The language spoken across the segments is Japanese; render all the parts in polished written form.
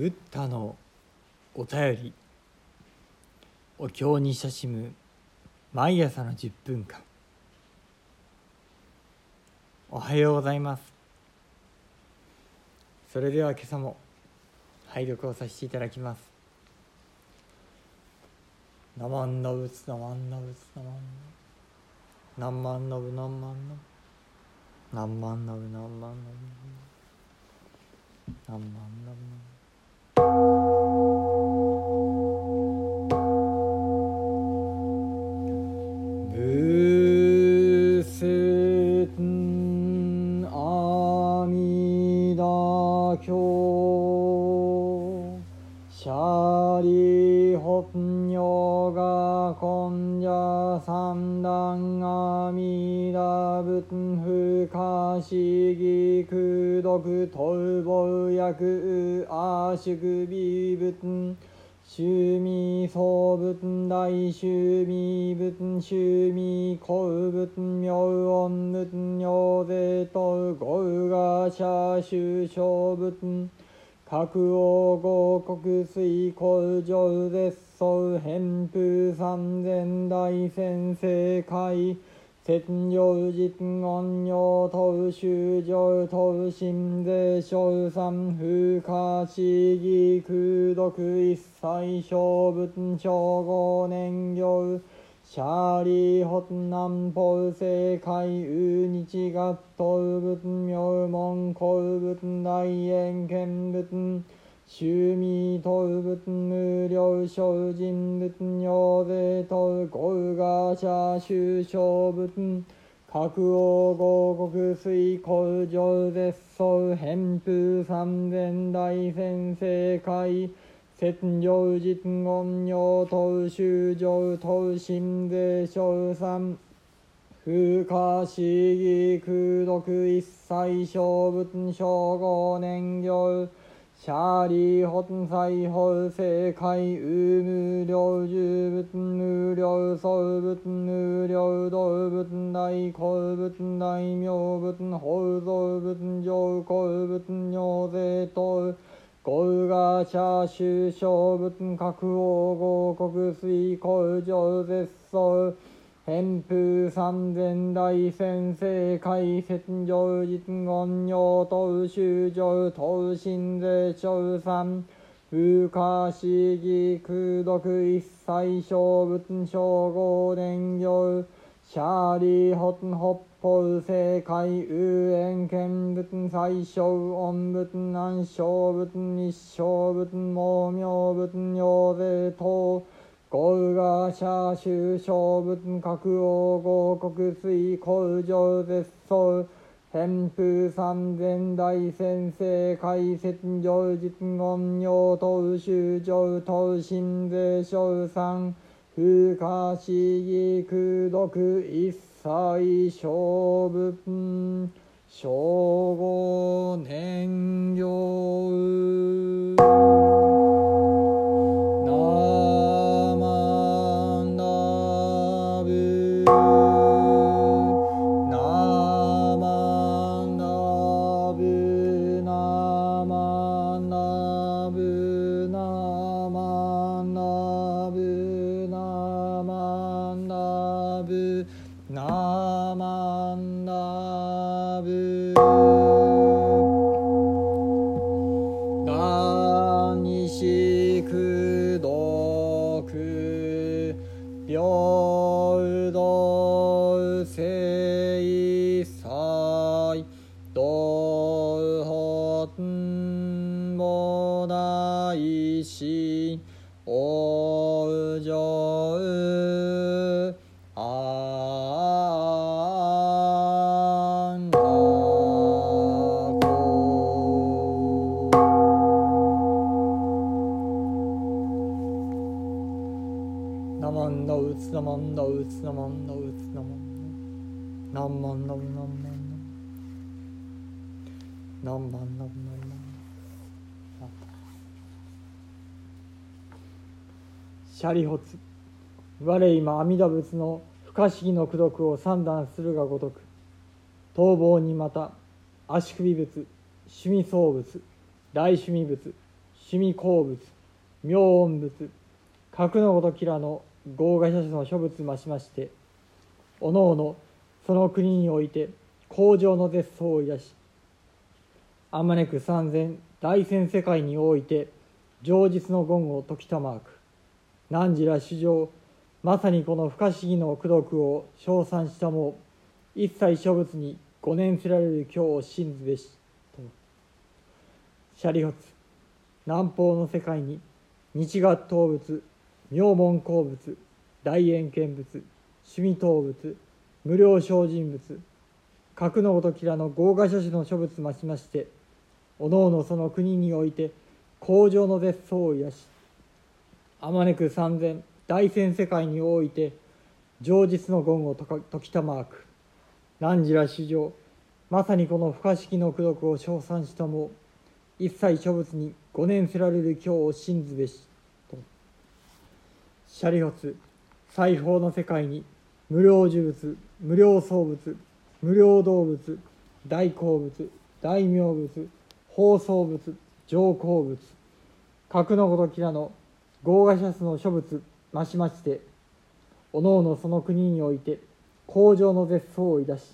ブッダのお便り、お経に親しむ毎朝の10分間。おはようございます。それでは今朝も拝読をさせていただきます。ナマンナブツナマンナブツナマンナナマンナブナマンナナマンナブナマンナナマンナブ。シャリホンヨガコンジャ三段阿弥陀仏不可思議苦毒逃亡薬阿宿微仏趣味総仏大趣味仏趣味古仏妙音仏妙勢とゴウガ社主小仏白王五国水古城絶相変風三千大千世界千上実音用投修上投心税小三不可思議空毒一切小仏小五年行シャーリーホッ南方世界ウ日月東仏妙門古仏大円見仏修味東仏無量小人仏妙勢東ゴウガ社主小仏白王五国水古城絶相変風三千大千世界千上実音用投修上投心税小三不可思議空毒一切小仏小五年行シャーリーホン最法世界有無量十仏無量総仏無量道仏大古仏大妙仏法蔵仏上古仏妙勢等ゴウガ社主小仏白王五国水古城絶相変風三千大千世界千上実音用投修上投心税小三不可思議空毒一切小仏小五年行シャーリーホンホッ法世界有縁見仏最小音仏南小仏日小仏無妙仏妙勢等ゴウガ社主小仏白王五国水古城絶相変風三千大千世界千上実音用投修上投心税小三不可思議空毒一切小仏小五年行。ナマナブナマナブナマナブナマナブナマンナブガニシクドクビョウドウセイサイドウホンボダイシオウジョウナマンダウツナマンダウツナマンダウツナマンダナマンダウナマンダナマンダウナマンダシャリホツ我今阿弥陀仏の不可思議の苦毒を三段するがごとく逃亡にまた足首仏趣味総仏大趣味仏趣味鉱物、妙音仏、格のごときらの豪華諸種の諸仏ましまして、おのおのその国において向上の絶相をいたし、あまねく三千大千世界において常実の言を時たまわく、何時ら主上、まさにこの不可思議の功徳を称賛したも一切諸仏にご念せられる今日を信ずべしと。舎利仏、南方の世界に日月頭仏、妙門鉱物、大円見物、趣味頭物、無量精進物、格のごときらの豪華諸種の諸物ましまして、おのおのその国において向上の絶相をいたし、あまねく三千大千世界において常実の言をときたまわく、何時ら主上、まさにこの不可思議の功徳を称賛したも一切諸物にご念せられる今日を信ずべしと。舎利仏、西方の世界に無量寿仏、無量僧仏、無量動物、大好物、大名物、法僧物、上好物、格のごときらの豪華諸種の諸物ましまして、おのおのその国において向上の絶相をいたし、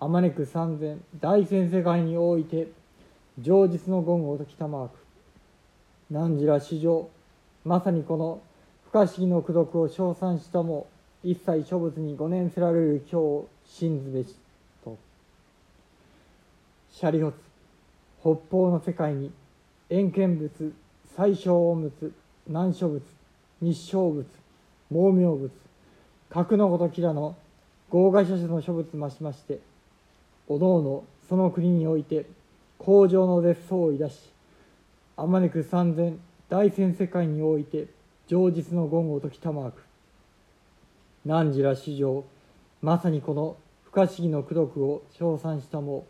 あまねく三千大千世界において常実の言をときたまわく、何時ら主上、まさにこの不可思議の功徳を称賛したも一切諸物にご念せられる今日を信ずべしと。舎利仏、北方の世界に円見仏、最小音仏、難所仏、日照仏、妄妙仏、格のごときらの豪華諸種の諸仏ましまして、おのおのその国において向上の絶相をいたし、あまねく三千大千世界において常実の言をときたまわく、何時ら主上、まさにこの不可思議の功徳を称賛したも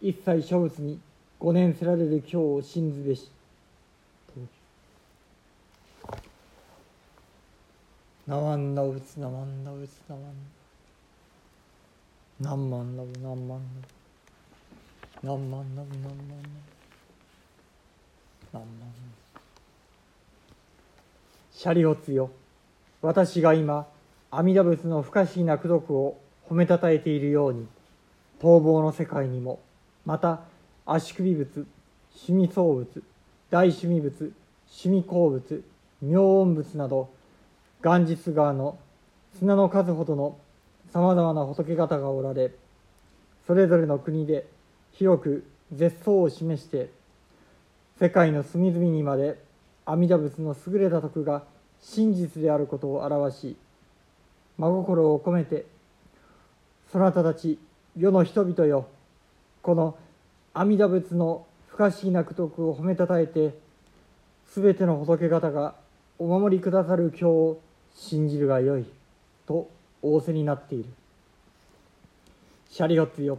一切諸仏にご念せられる今日を信ずべしと。なまんなぶつなまんなぶつなまんなぶなんまんなぶなんまんなぶなんまんなぶなんまんなぶなんまんなぶなんまんなぶ。舎利仏よ、私が今阿弥陀仏の不可思議な功徳を褒めたたえているように、逃亡の世界にも、また足首仏、趣味僧仏、大趣味仏、趣味鉱物、妙音仏など、元日川の砂の数ほどのさまざまな仏方がおられ、それぞれの国で広く絶相を示して、世界の隅々にまで阿弥陀仏の優れた徳が真実であることを表し、真心を込めて、そなたたち世の人々よ、この阿弥陀仏の不可思議な功徳を褒めたたえて、すべての仏方がお守りくださる今日を信じるがよいと仰せになっている。舎利仏よ、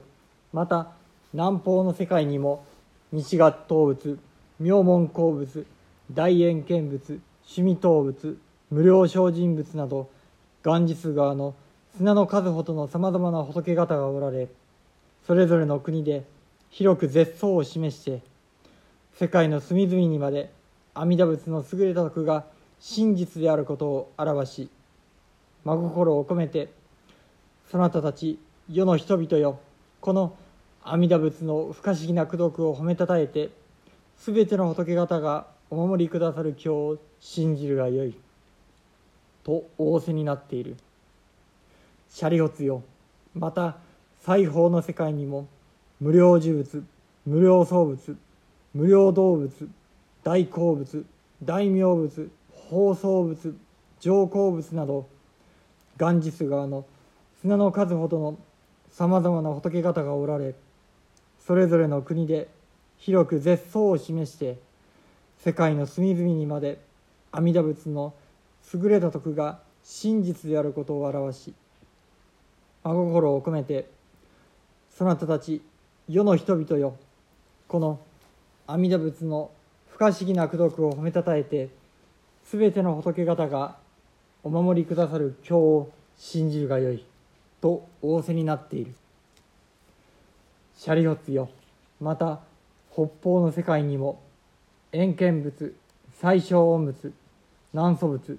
また南方の世界にも日月頭仏、妙門鉱物、大円見物、趣味頭仏、無量精進仏など、元日川の砂の数ほどのさまざまな仏方がおられ、それぞれの国で広く絶相を示して、世界の隅々にまで阿弥陀仏の優れた徳が真実であることを表し、真心を込めて、そなたたち世の人々よ、この阿弥陀仏の不可思議な功徳を褒めたたえて、すべての仏方がお守りくださる今日を信じるがよいと仰せになっている。舎利仏よ、また西方の世界にも無量寿仏、無量僧仏、無量動物、大好物、大名物、法僧仏、上好物など、元日川の砂の数ほどのさまざまな仏方がおられ、それぞれの国で広く絶相を示して、世界の隅々にまで阿弥陀仏の優れた徳が真実であることを表し、真心を込めて、そなたたち世の人々よ、この阿弥陀仏の不可思議な功徳を褒めたたえて、すべての仏方がお守りくださる今日を信じるがよいと仰せになっている。舎利仏よ、また北方の世界にも遠見仏、最小音仏、南祖仏、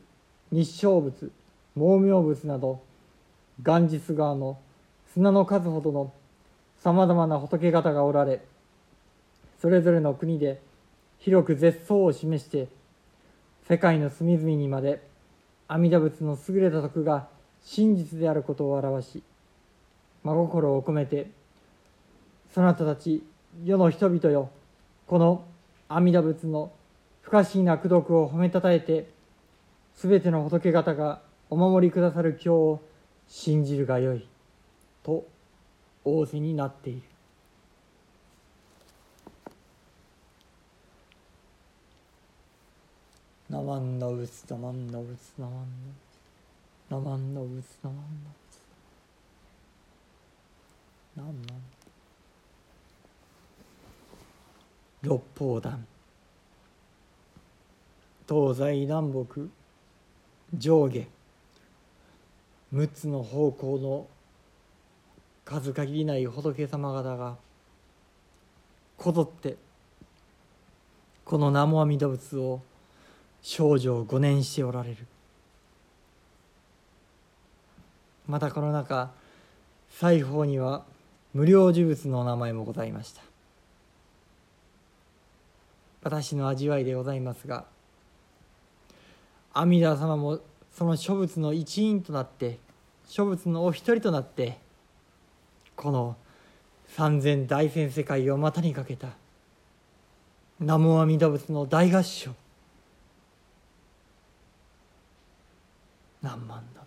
日照仏、毛妙仏など、ガンジス川の砂の数ほどのさまざまな仏方がおられ、それぞれの国で広く絶相を示して、世界の隅々にまで阿弥陀仏の優れた徳が真実であることを表し、真心を込めて、そなたたち世の人々よ、この阿弥陀仏の不可思議な功徳を褒めたたえて、すべての仏方がお守りくださる教を信じるがよいと仰せになっている。ナマンのウツナマンのウツナマンのナマンのウツナマンのウツナマンの六方弾、東西南北上下6つの方向の数限りない仏様方がこぞってこの南無阿弥陀仏を生生5年しておられる。またこの中西方には無量寿仏のお名前もございました。私の味わいでございますが、阿弥陀様もその諸仏の一員となって、諸仏のお一人となって、この三千大千世界を股にかけた南無阿弥陀仏の大合唱、何万だ、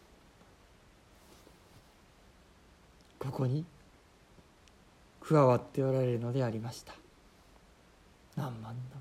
ここに加わっておられるのでありました。何万だ。